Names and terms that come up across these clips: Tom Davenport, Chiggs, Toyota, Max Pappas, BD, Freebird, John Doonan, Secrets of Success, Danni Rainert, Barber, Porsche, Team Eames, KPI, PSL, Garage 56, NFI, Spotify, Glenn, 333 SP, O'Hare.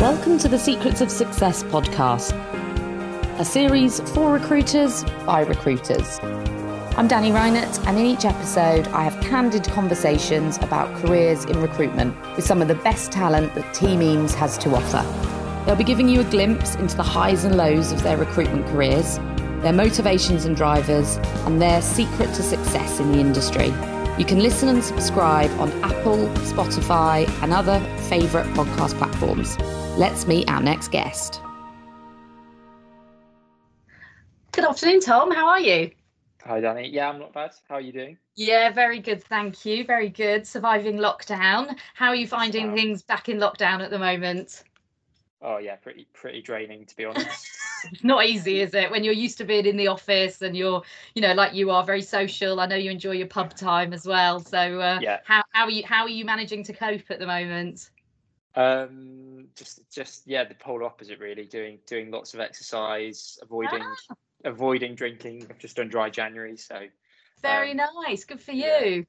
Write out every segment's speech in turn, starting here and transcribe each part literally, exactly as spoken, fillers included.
Welcome to the Secrets of Success podcast, a series for recruiters by recruiters. I'm Danni Rainert, and in each episode I have candid conversations about careers in recruitment with some of the best talent that Team Eames has to offer. They'll be giving you a glimpse into the highs and lows of their recruitment careers, their motivations and drivers, and their secret to success in the industry. You can listen and subscribe on Apple, Spotify, and other favourite podcast platforms. Let's meet our next guest. Good afternoon, Tom. How are you? Hi, Danni. Yeah, I'm not bad. How are you doing? Yeah, very good. Thank you. Very good. Surviving lockdown. How are you finding um, things back in lockdown at the moment? Oh, yeah, pretty, pretty draining, to be honest. It's not easy, is it, when you're used to being in the office and you're, you know, like you are, very social. I know you enjoy your pub time as well, so uh, yeah. how, how are you how are you managing to cope at the moment? um just just yeah, the polar opposite really, doing doing lots of exercise, avoiding ah. avoiding drinking. I've just done dry January, so very um, nice, good for yeah. you.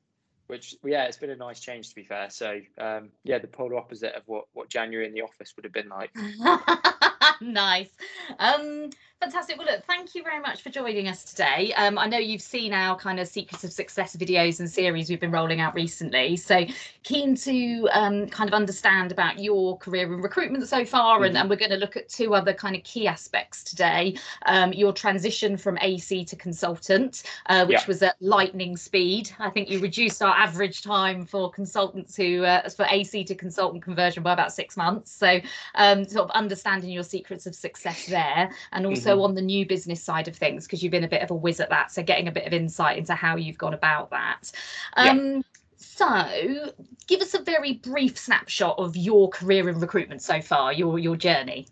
Which, yeah, it's been a nice change, to be fair. So, um, yeah, the polar opposite of what, what January in the office would have been like. Nice. Um, fantastic. Well, look, thank you very much for joining us today. Um, I know you've seen our kind of Secrets of Success videos and series we've been rolling out recently. So keen to um, kind of understand about your career in recruitment so far. Mm-hmm. and, and we're going to look at two other kind of key aspects today. Um, your transition from A C to consultant, uh, which yeah. was at lightning speed. I think you reduced our average time for consultants who uh, for A C to consultant conversion by about six months. So um, sort of understanding your secrets of success there, and also mm-hmm. on the new business side of things, because you've been a bit of a whiz at that. So getting a bit of insight into how you've gone about that. Um, yeah. So give us a very brief snapshot of your career in recruitment so far, your your journey.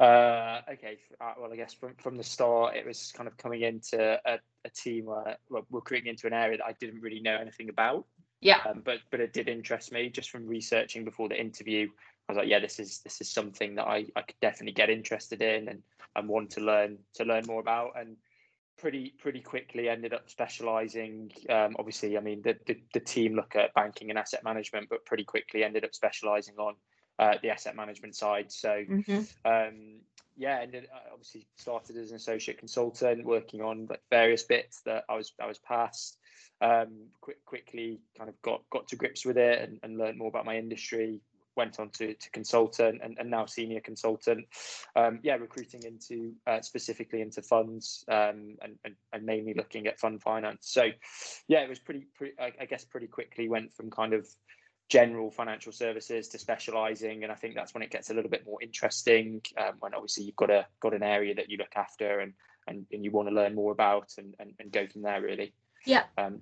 Uh, okay, uh, well, I guess from, from the start, it was kind of coming into a, a team, where, well, recruiting into an area that I didn't really know anything about. Yeah. Um, but but it did interest me just from researching before the interview. I was like, yeah, this is this is something that I, I could definitely get interested in and, and want to learn to learn more about. And pretty pretty quickly ended up specialising. Um, obviously, I mean, the, the, the team look at banking and asset management, but pretty quickly ended up specialising on Uh, the asset management side. So mm-hmm. um, yeah, and then I obviously started as an associate consultant, working on like various bits that I was I was passed. Um, quick, quickly, kind of got got to grips with it and, and learned more about my industry. Went on to to consultant and, and now senior consultant. Um, yeah, recruiting into uh, specifically into funds um, and, and and mainly looking at fund finance. So yeah, it was pretty. pretty I, I guess pretty quickly went from kind of general financial services to specializing, and I think that's when it gets a little bit more interesting, um, when obviously you've got a got an area that you look after and and, and you want to learn more about and, and and go from there really. Yeah, um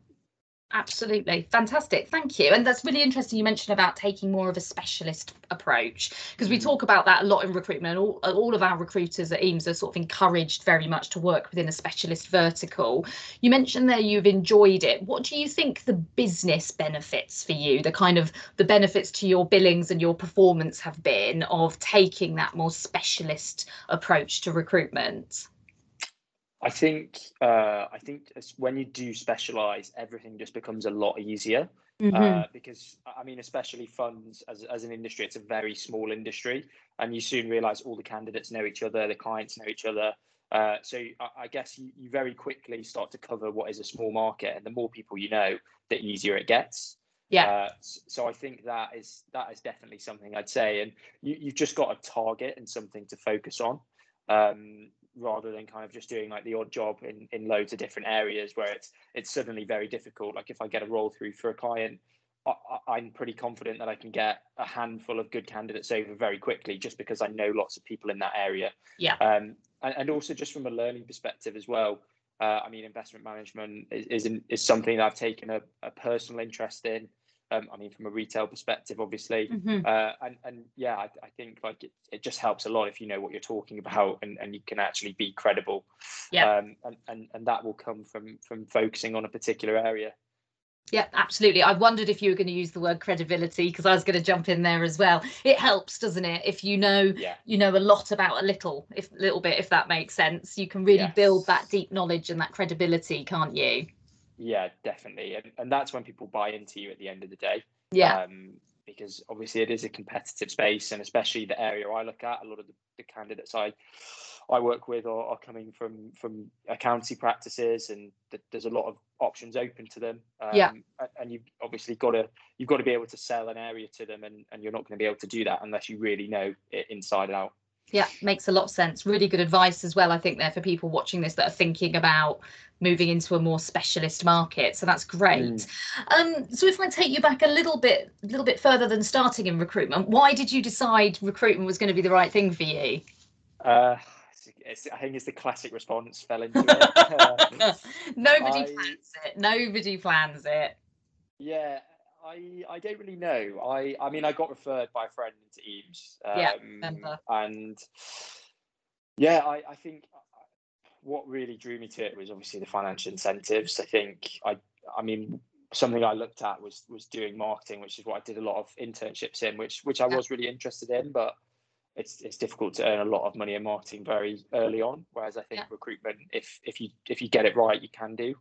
absolutely. Fantastic, thank you. And that's really interesting you mentioned about taking more of a specialist approach, because we talk about that a lot in recruitment. All, all of our recruiters at Eames are sort of encouraged very much to work within a specialist vertical. You mentioned there you've enjoyed it. What do you think the business benefits for you, the kind of the benefits to your billings and your performance have been of taking that more specialist approach to recruitment? I think uh, I think when you do specialise, everything just becomes a lot easier. Mm-hmm. uh, because, I mean, especially funds as, as an industry, it's a very small industry, and you soon realise all the candidates know each other, the clients know each other. Uh, so I, I guess you, you very quickly start to cover what is a small market, and the more people you know, the easier it gets. Yeah. Uh, so I think that is that is definitely something I'd say, and you, you've just got a target and something to focus on. Um, rather than kind of just doing like the odd job in, in loads of different areas where it's it's suddenly very difficult. Like if I get a roll through for a client, I, I'm pretty confident that I can get a handful of good candidates over very quickly just because I know lots of people in that area. Yeah. Um, and, and also just from a learning perspective as well. Uh, I mean, investment management is is, an, is something that I've taken a, a personal interest in. Um, I mean, from a retail perspective, obviously, mm-hmm. uh, and and yeah, I, I think like it, it just helps a lot if you know what you're talking about and, and you can actually be credible. Yeah, um, and, and and that will come from from focusing on a particular area. Yeah, absolutely. I wondered if you were going to use the word credibility, because I was going to jump in there as well. It helps, doesn't it? If you know, yeah. you know a lot about a little, if little bit, if that makes sense, you can really yes. build that deep knowledge and that credibility, can't you? Yeah, definitely. And, and that's when people buy into you at the end of the day. Yeah. Um, because obviously it is a competitive space, and especially the area I look at, a lot of the, the candidates I I work with are, are coming from from accountancy practices, and th- there's a lot of options open to them. Um, yeah. And you've obviously got to you've got to be able to sell an area to them, and, and you're not going to be able to do that unless you really know it inside and out. Yeah, makes a lot of sense. Really good advice as well, I think, there for people watching this that are thinking about moving into a more specialist market. So that's great. Mm. Um, so if I take you back a little bit, a little bit further than starting in recruitment, why did you decide recruitment was going to be the right thing for you? Uh, it's, I think it's the classic response, fell into it. Nobody I, plans it. Nobody plans it. Yeah. I, I don't really know. I, I mean, I got referred by a friend into Eames. Um, yeah, remember. And yeah, I, I think what really drew me to it was obviously the financial incentives. I think, I I mean, something I looked at was was doing marketing, which is what I did a lot of internships in, which which I was really interested in, but it's it's difficult to earn a lot of money in marketing very early on. Whereas I think yeah. recruitment, if if you if you get it right, you can do.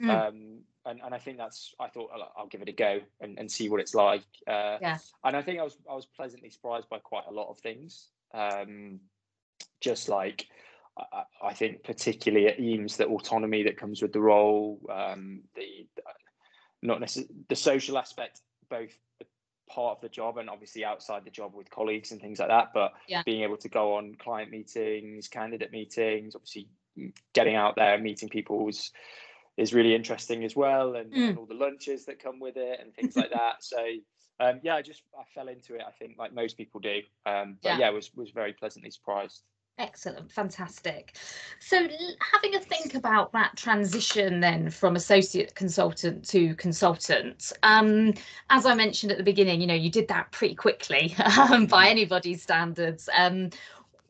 Mm. Um, And, and I think that's, I thought I'll, I'll give it a go and, and see what it's like. Uh, yeah. And I think I was I was pleasantly surprised by quite a lot of things. Um, just like, I, I think particularly at Eames, the autonomy that comes with the role, um, the not necessarily the social aspect, both the part of the job and obviously outside the job with colleagues and things like that. But yeah. being able to go on client meetings, candidate meetings, obviously getting out there and meeting people was, is really interesting as well, and, mm. and all the lunches that come with it and things like that. So um yeah, I just I fell into it, I think, like most people do. Um but yeah, yeah was was very pleasantly surprised. Excellent, fantastic. So having a think about that transition then from associate consultant to consultant, um, as I mentioned at the beginning, you know, you did that pretty quickly um, by anybody's standards. Um,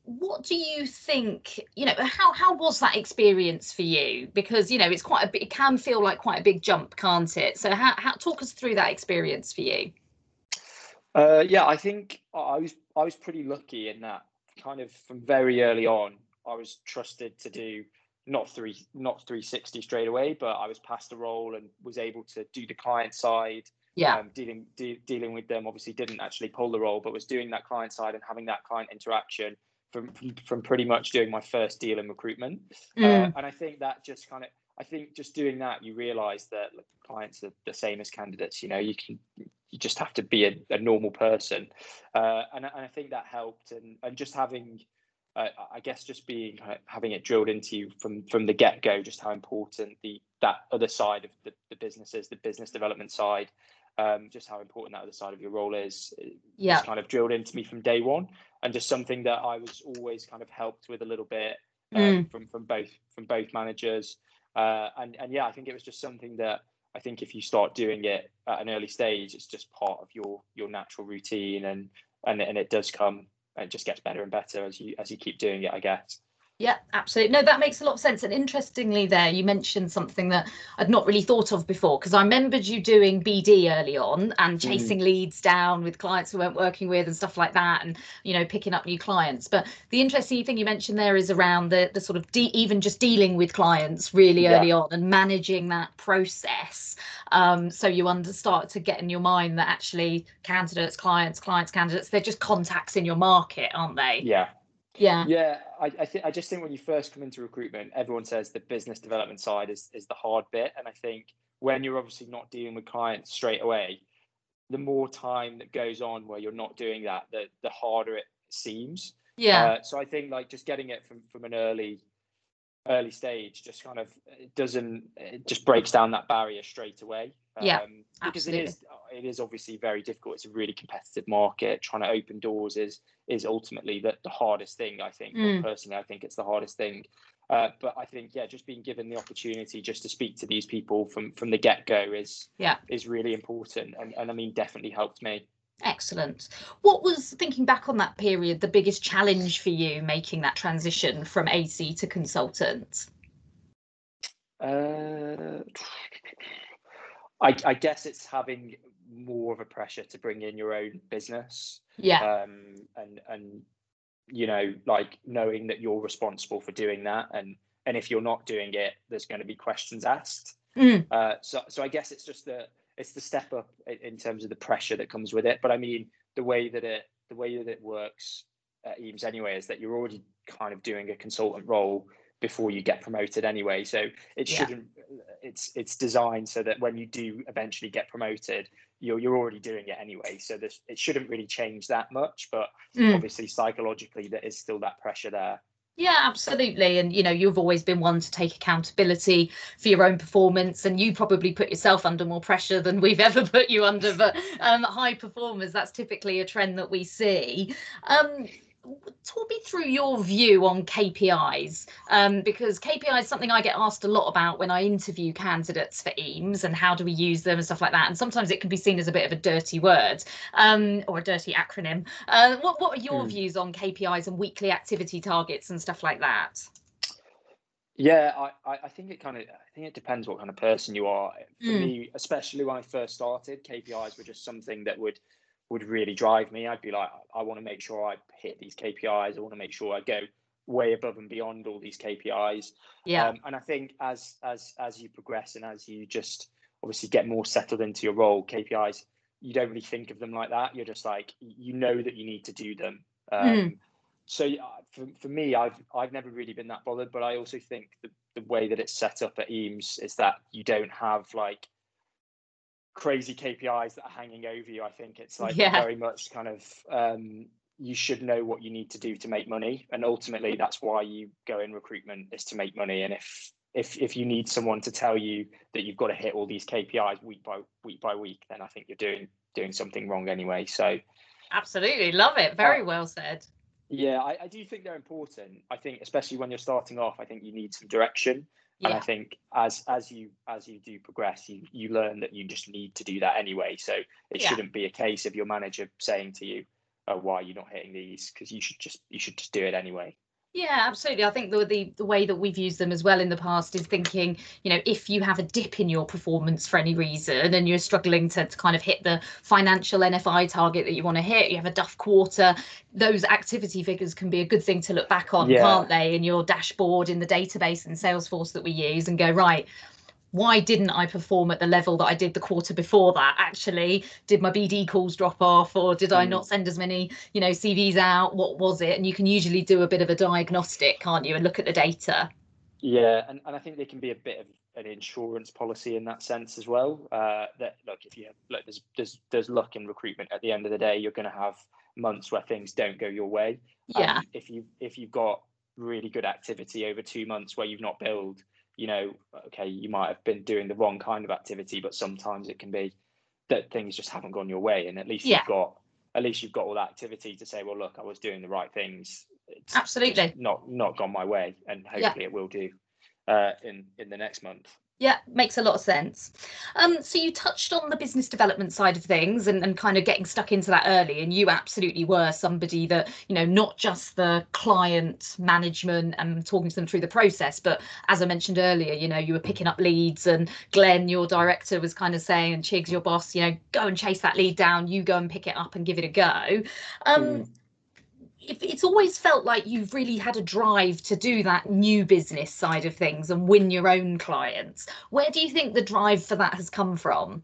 what do you think, you know, how how was that experience for you? Because, you know, it's quite a it can feel like quite a big jump, can't it? So how, how talk us through that experience for you. Uh, yeah, I think I was I was pretty lucky in that kind of from very early on, I was trusted to do not three, not three sixty straight away, but I was passed the role and was able to do the client side. Yeah, um, dealing de- dealing with them, obviously didn't actually pull the role, but was doing that client side and having that client interaction From, from pretty much doing my first deal in recruitment. Mm. Uh, and I think that just kind of, I think just doing that, you realise that look, clients are the same as candidates. You know, you can, you just have to be a, a normal person. Uh, and, and I think that helped. And, and just having, uh, I guess, just being, having it drilled into you from, from the get go, just how important the, that other side of the, the business is, the business development side, um, just how important that other side of your role is. Yeah. It's kind of drilled into me from day one. And just something that I was always kind of helped with a little bit um, mm. from from both from both managers, uh, and and yeah, I think it was just something that I think if you start doing it at an early stage, it's just part of your your natural routine, and and and it does come and just gets better and better as you as you keep doing it, I guess. Yeah, absolutely. No, that makes a lot of sense. And interestingly there, you mentioned something that I'd not really thought of before, because I remembered you doing B D early on and chasing mm. leads down with clients who weren't working with and stuff like that, and, you know, picking up new clients. But the interesting thing you mentioned there is around the, the sort of de- even just dealing with clients really yeah. early on and managing that process. Um, so you under- start to get in your mind that actually candidates, clients, clients, candidates, they're just contacts in your market, aren't they? Yeah. Yeah, yeah. I, I think I just think when you first come into recruitment, everyone says the business development side is is the hard bit, and I think when you're obviously not dealing with clients straight away, the more time that goes on where you're not doing that, the the harder it seems. Yeah. Uh, so I think like just getting it from from an early early stage just kind of it doesn't it just breaks down that barrier straight away. Um, yeah, absolutely. Because it is it is obviously very difficult. It's a really competitive market. Trying to open doors is is ultimately the, the hardest thing, I think. Mm. Personally, I think it's the hardest thing. Uh, but I think, yeah, just being given the opportunity just to speak to these people from from the get-go is yeah. is really important. And, and I mean, definitely helped me. Excellent. What was, thinking back on that period, the biggest challenge for you making that transition from A C to consultant? Uh... I, I guess it's having more of a pressure to bring in your own business. Yeah. Um, and, and, you know, like knowing that you're responsible for doing that. And, and if you're not doing it, there's going to be questions asked. Mm. Uh, so, so I guess it's just the, it's the step up in terms of the pressure that comes with it. But I mean, the way that it the way that it works at Eames anyway is that you're already kind of doing a consultant role before you get promoted anyway. So it yeah. shouldn't. It's it's designed so that when you do eventually get promoted, you're you're already doing it anyway. So this it shouldn't really change that much. But mm. obviously psychologically, there is still that pressure there. Yeah, absolutely. And, you know, you've always been one to take accountability for your own performance, and you probably put yourself under more pressure than we've ever put you under. But um, high performers, that's typically a trend that we see. Um, talk me through your view on K P Is, um, because K P I is something I get asked a lot about when I interview candidates for Eames and how do we use them and stuff like that. And sometimes it can be seen as a bit of a dirty word um, or a dirty acronym. Uh, what, what are your mm. views on K P Is and weekly activity targets and stuff like that? Yeah, I, I think it kind of I think it depends what kind of person you are. For mm. me, especially when I first started, K P Is were just something that would would really drive me. I'd be like, I want to make sure I hit these K P Is. I want to make sure I go way above and beyond all these K P Is. Yeah. Um, and I think as as as you progress and as you just obviously get more settled into your role, K P Is, you don't really think of them like that. You're just like, you know that you need to do them. Um, mm. So for, for me, I've I've never really been that bothered. But I also think that the way that it's set up at Eames is that you don't have like crazy K P Is that are hanging over you. I think it's like yeah. very much kind of um you should know what you need to do to make money, and ultimately that's why you go in recruitment, is to make money. And if if if you need someone to tell you that you've got to hit all these K P Is week by week by week, then I think you're doing doing something wrong anyway. So absolutely love it. Very uh, well said. Yeah, I, I do think they're important. I think especially when you're starting off, I think you need some direction. Yeah. And I think as as you as you do progress, you, you learn that you just need to do that anyway. So it yeah. shouldn't be a case of your manager saying to you, oh, why are you not hitting these? Because you should just you should just do it anyway. Yeah, absolutely. I think the, the the way that we've used them as well in the past is thinking, you know, if you have a dip in your performance for any reason and you're struggling to, to kind of hit the financial N F I target that you want to hit, you have a duff quarter, those activity figures can be a good thing to look back on, yeah. can't they? In your dashboard, in the database and Salesforce that we use, and go, right, why didn't I perform at the level that I did the quarter before that? Actually, did my B D calls drop off, or did mm. I not send as many, you know, C Vs out? What was it? And you can usually do a bit of a diagnostic, can't you, and look at the data. Yeah, and, and I think there can be a bit of an insurance policy in that sense as well. Uh, that look, if you have, look, there's there's there's luck in recruitment. At the end of the day, you're going to have months where things don't go your way. Yeah. Um, if you if you've got really good activity over two months where you've not billed, you know, okay, you might have been doing the wrong kind of activity, but sometimes it can be that things just haven't gone your way. And at least yeah. you've got, at least you've got all that activity to say, well, look, I was doing the right things. It's absolutely not, not gone my way. And hopefully yeah. it will do uh, in, in the next month. Yeah, makes a lot of sense. Um, so you touched on the business development side of things and, and kind of getting stuck into that early. And you absolutely were somebody that, you know, not just the client management and talking to them through the process, but as I mentioned earlier, you know, you were picking up leads, and Glenn, your director, was kind of saying, and Chiggs, your boss, you know, go and chase that lead down. You go and pick it up and give it a go. Um, mm. It's always felt like you've really had a drive to do that new business side of things and win your own clients. Where do you think the drive for that has come from?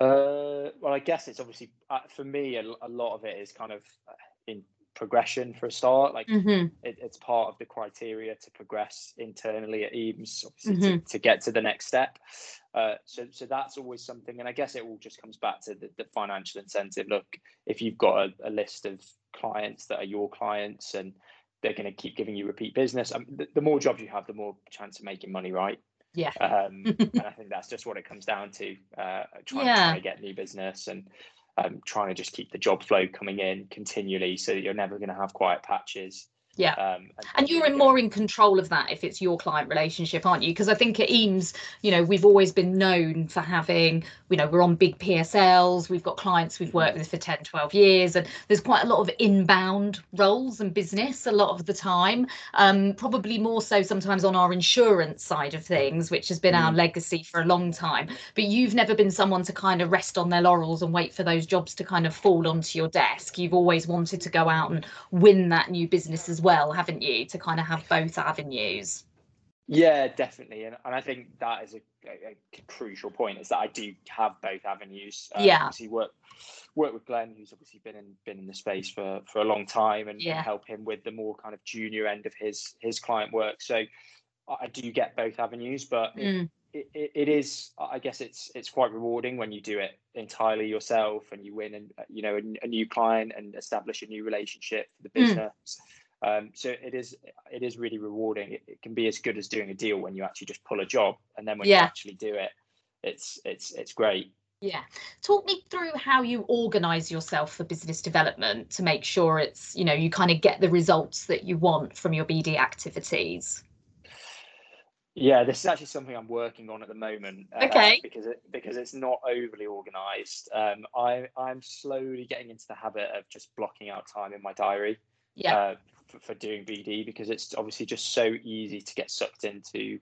Uh, well, I guess it's obviously uh, for me, a, a lot of it is kind of in progression for a start. Like mm-hmm. it, it's part of the criteria to progress internally at Eames, obviously mm-hmm. to, to get to the next step. Uh, so, so that's always something. And I guess it all just comes back to the, the financial incentive. Look, if you've got a, a list of clients that are your clients and they're going to keep giving you repeat business, I mean, the, the more jobs you have, the more chance of making money, right? Yeah. Um, and I think that's just what it comes down to, uh, trying, yeah. trying to get new business and um, trying to just keep the job flow coming in continually so that you're never going to have quiet patches. Yeah. Um, and, and you're in more in control of that if it's your client relationship, aren't you? Because I think at Eames, you know, we've always been known for having, you know, we're on big P S Ls. We've got clients we've worked with for ten, twelve years. And there's quite a lot of inbound roles and business a lot of the time, um, probably more so sometimes on our insurance side of things, which has been mm. our legacy for a long time. But you've never been someone to kind of rest on their laurels and wait for those jobs to kind of fall onto your desk. You've always wanted to go out and win that new business as well. well haven't you, to kind of have both avenues? Yeah, definitely. And, and I think that is a, a, a crucial point, is that I do have both avenues. Um, yeah. Obviously work, work with Glenn, who's obviously been in been in the space for, for a long time, and, yeah. and help him with the more kind of junior end of his his client work. So I do get both avenues, but mm. it, it, it is, I guess it's it's quite rewarding when you do it entirely yourself and you win, and you know, a, a new client and establish a new relationship for the business. Mm. Um, so it is it is really rewarding. It, it can be as good as doing a deal when you actually just pull a job, and then when yeah. you actually do it, it's it's it's great. Yeah. Talk me through how you organise yourself for business development to make sure it's, you know, you kind of get the results that you want from your B D activities. Yeah, this is actually something I'm working on at the moment. Uh, okay. Because it, because it's not overly organised. Um, I I'm slowly getting into the habit of just blocking out time in my diary. Yeah. Uh, for, for doing B D, because it's obviously just so easy to get sucked into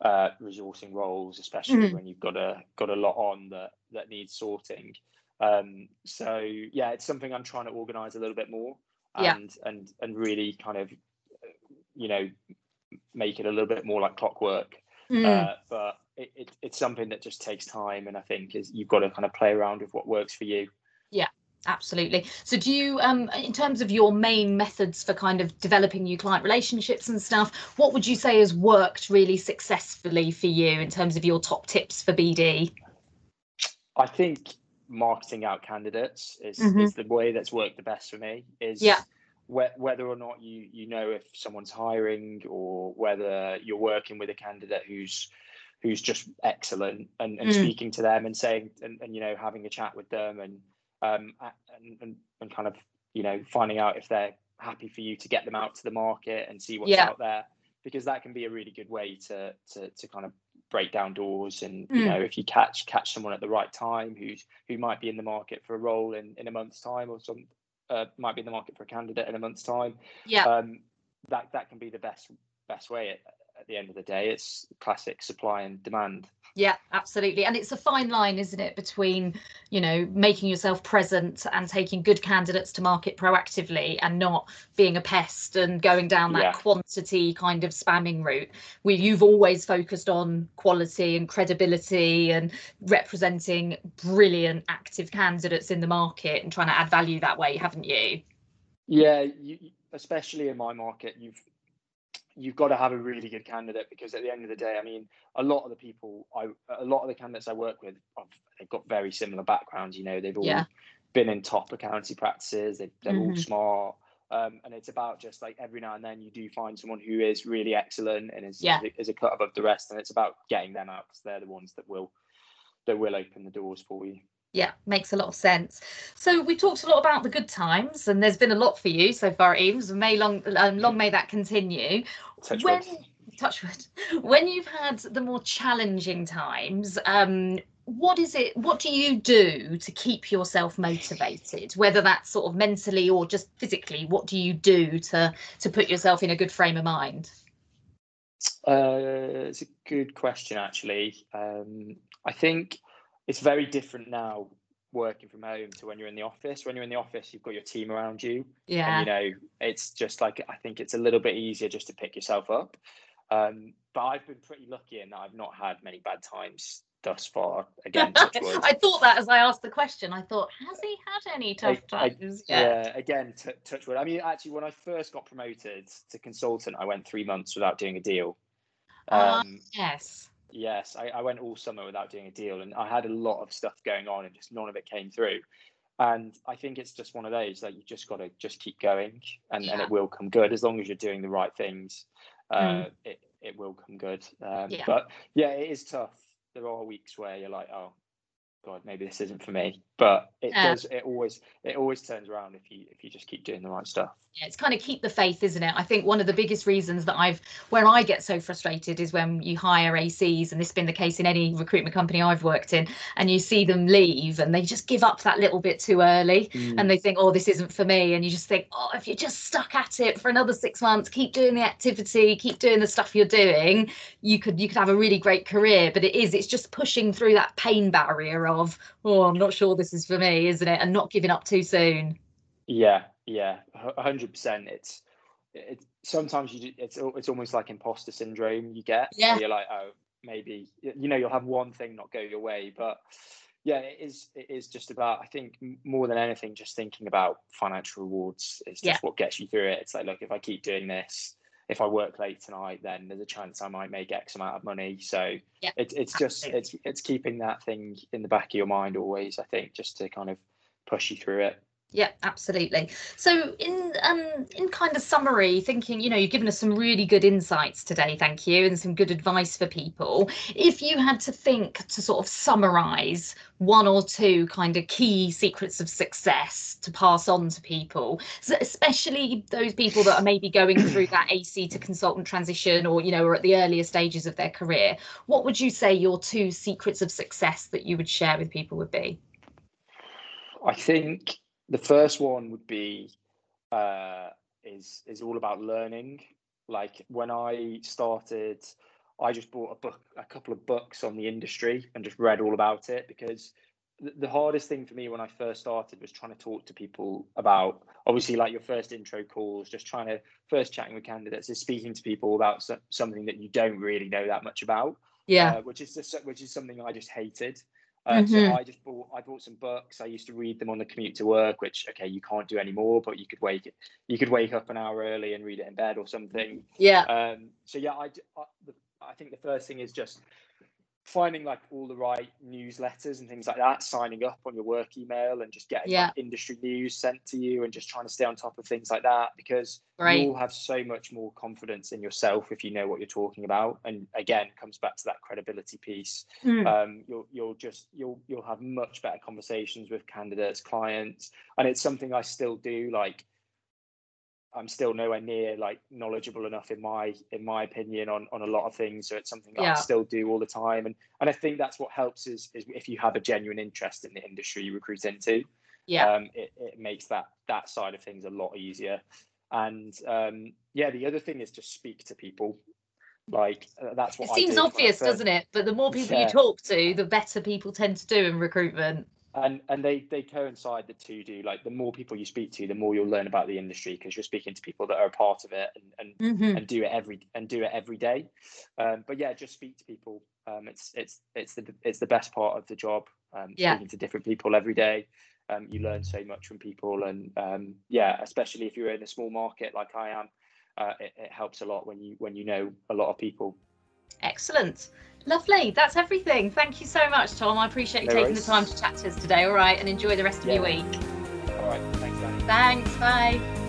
uh, resourcing roles, especially mm-hmm. when you've got a got a lot on that that needs sorting. Um, so yeah, it's something I'm trying to organise a little bit more, and yeah. and and really kind of, you know, make it a little bit more like clockwork. Mm. Uh, but it, it, it's something that just takes time, and I think is you've got to kind of play around with what works for you. Yeah. Absolutely. So do you, um, in terms of your main methods for kind of developing new client relationships and stuff, what would you say has worked really successfully for you in terms of your top tips for B D? I think marketing out candidates is, mm-hmm. is the way that's worked the best for me. Is yeah. wh- whether or not you, you know if someone's hiring, or whether you're working with a candidate who's who's just excellent, and, and mm. speaking to them and saying, and, and, you know, having a chat with them, and Um, and, and, and kind of, you know, finding out if they're happy for you to get them out to the market and see what's yeah. out there, because that can be a really good way to to, to kind of break down doors. And, mm. you know, if you catch catch someone at the right time who's who might be in the market for a role in, in a month's time, or some uh, might be in the market for a candidate in a month's time. Yeah, um, that that can be the best best way. At, at the end of the day, it's classic supply and demand. Yeah, absolutely. And it's a fine line, isn't it, between, you know, making yourself present and taking good candidates to market proactively, and not being a pest and going down that yeah. quantity kind of spamming route, where you've always focused on quality and credibility and representing brilliant active candidates in the market and trying to add value that way, haven't you? Yeah, you, especially in my market, you've you've got to have a really good candidate, because at the end of the day, I mean, a lot of the people, I, a lot of the candidates I work with, I've, they've got very similar backgrounds. You know, they've all yeah. been in top accountancy practices. They, they're mm-hmm. all smart. Um, and it's about just like every now and then you do find someone who is really excellent and is, yeah. is a cut above the rest. And it's about getting them out, because they're the ones that will, that will open the doors for you. Yeah, makes a lot of sense. So we talked a lot about the good times, and there's been a lot for you so far at Eames. May long, um, long may that continue. Touch when, wood. Touch wood. When you've had the more challenging times, um, what is it? What do you do to keep yourself motivated? Whether that's sort of mentally or just physically, what do you do to to put yourself in a good frame of mind? Uh, it's a good question, actually. Um, I think. It's very different now working from home to when you're in the office. When you're in the office, you've got your team around you. Yeah. And, you know, it's just like, I think it's a little bit easier just to pick yourself up. Um, but I've been pretty lucky in that I've not had many bad times thus far. Again, touch wood. I thought that as I asked the question. I thought, has he had any tough I, times? I, yeah. Again, t- touch wood. I mean, actually, when I first got promoted to consultant, I went three months without doing a deal. Um, uh, yes. Yes, I, I went all summer without doing a deal, and I had a lot of stuff going on, and just none of it came through. And I think it's just one of those that you just got to just keep going, and, yeah. and it will come good as long as you're doing the right things. Uh, mm. It it will come good. Um, yeah. But yeah, it is tough. There are weeks where you're like, oh God, maybe this isn't for me. But it yeah. does. It always it always turns around if you if you just keep doing the right stuff. Yeah, it's kind of keep the faith, isn't it? I think one of the biggest reasons that I've where I get so frustrated is when you hire A Cs, and this has been the case in any recruitment company I've worked in, and you see them leave and they just give up that little bit too early mm. and they think, oh, this isn't for me. And you just think, oh, if you're just stuck at it for another six months, keep doing the activity, keep doing the stuff you're doing, you could you could have a really great career. But it is it's just pushing through that pain barrier of, oh, I'm not sure this is for me, isn't it? And not giving up too soon. Yeah, yeah, one hundred percent. It's, it's sometimes you do, it's it's almost like imposter syndrome you get. Yeah. You're like, oh, maybe, you know, you'll have one thing not go your way. But yeah, it is it is just about, I think, more than anything, just thinking about financial rewards is just yeah. what gets you through it. It's like, look, if I keep doing this, if I work late tonight, then there's a chance I might make X amount of money. So yeah, it, it's just, it's it's keeping that thing in the back of your mind always, I think, just to kind of push you through it. Yeah, absolutely. So in um in kind of summary, thinking, you know, you've given us some really good insights today, thank you, and some good advice for people. If you had to think to sort of summarise one or two kind of key secrets of success to pass on to people, so especially those people that are maybe going through that A C to consultant transition, or, you know, are at the earlier stages of their career, what would you say your two secrets of success that you would share with people would be? I think the first one would be uh, is is all about learning. Like when I started, I just bought a book, a couple of books on the industry, and just read all about it, because th- the hardest thing for me when I first started was trying to talk to people about, obviously, like your first intro calls, just trying to first chatting with candidates is speaking to people about so- something that you don't really know that much about. Yeah, uh, which is just, which is something I just hated. Uh, mm-hmm. So I just bought, I bought some books. I used to read them on the commute to work, which, okay, you can't do anymore, but you could wake, you could wake up an hour early and read it in bed or something. Yeah. Um, so yeah, I, I, I think the first thing is just finding like all the right newsletters and things like that, signing up on your work email and just getting yeah. like, industry news sent to you, and just trying to stay on top of things like that, because right. you'll have so much more confidence in yourself if you know what you're talking about. And again, it comes back to that credibility piece. Mm. Um, you'll you'll just you'll you'll have much better conversations with candidates, clients, and it's something I still do. Like, I'm still nowhere near like knowledgeable enough in my in my opinion on on a lot of things, so it's something that yeah. I still do all the time, and and I think that's what helps is is if you have a genuine interest in the industry you recruit into, yeah um it, it makes that that side of things a lot easier. And um yeah the other thing is just speak to people. Like uh, that's what it I seems do obvious, doesn't it? But the more people yeah. you talk to, the better people tend to do in recruitment. And and they, they coincide, the two do. Like the more people you speak to, the more you'll learn about the industry, because you're speaking to people that are a part of it and and, mm-hmm. and do it every and do it every day. Um, but yeah, just speak to people. Um, it's it's it's the it's the best part of the job. Um, yeah. Speaking to different people every day, um, you learn so much from people, and um, yeah, especially if you're in a small market like I am, uh, it, it helps a lot when you when you know a lot of people. Excellent. Lovely. That's everything. Thank you so much, Tom. I appreciate you no taking worries. the time to chat to us today. All right. And enjoy the rest of yeah. your week. All right. Thanks, Danni. Thanks. Bye.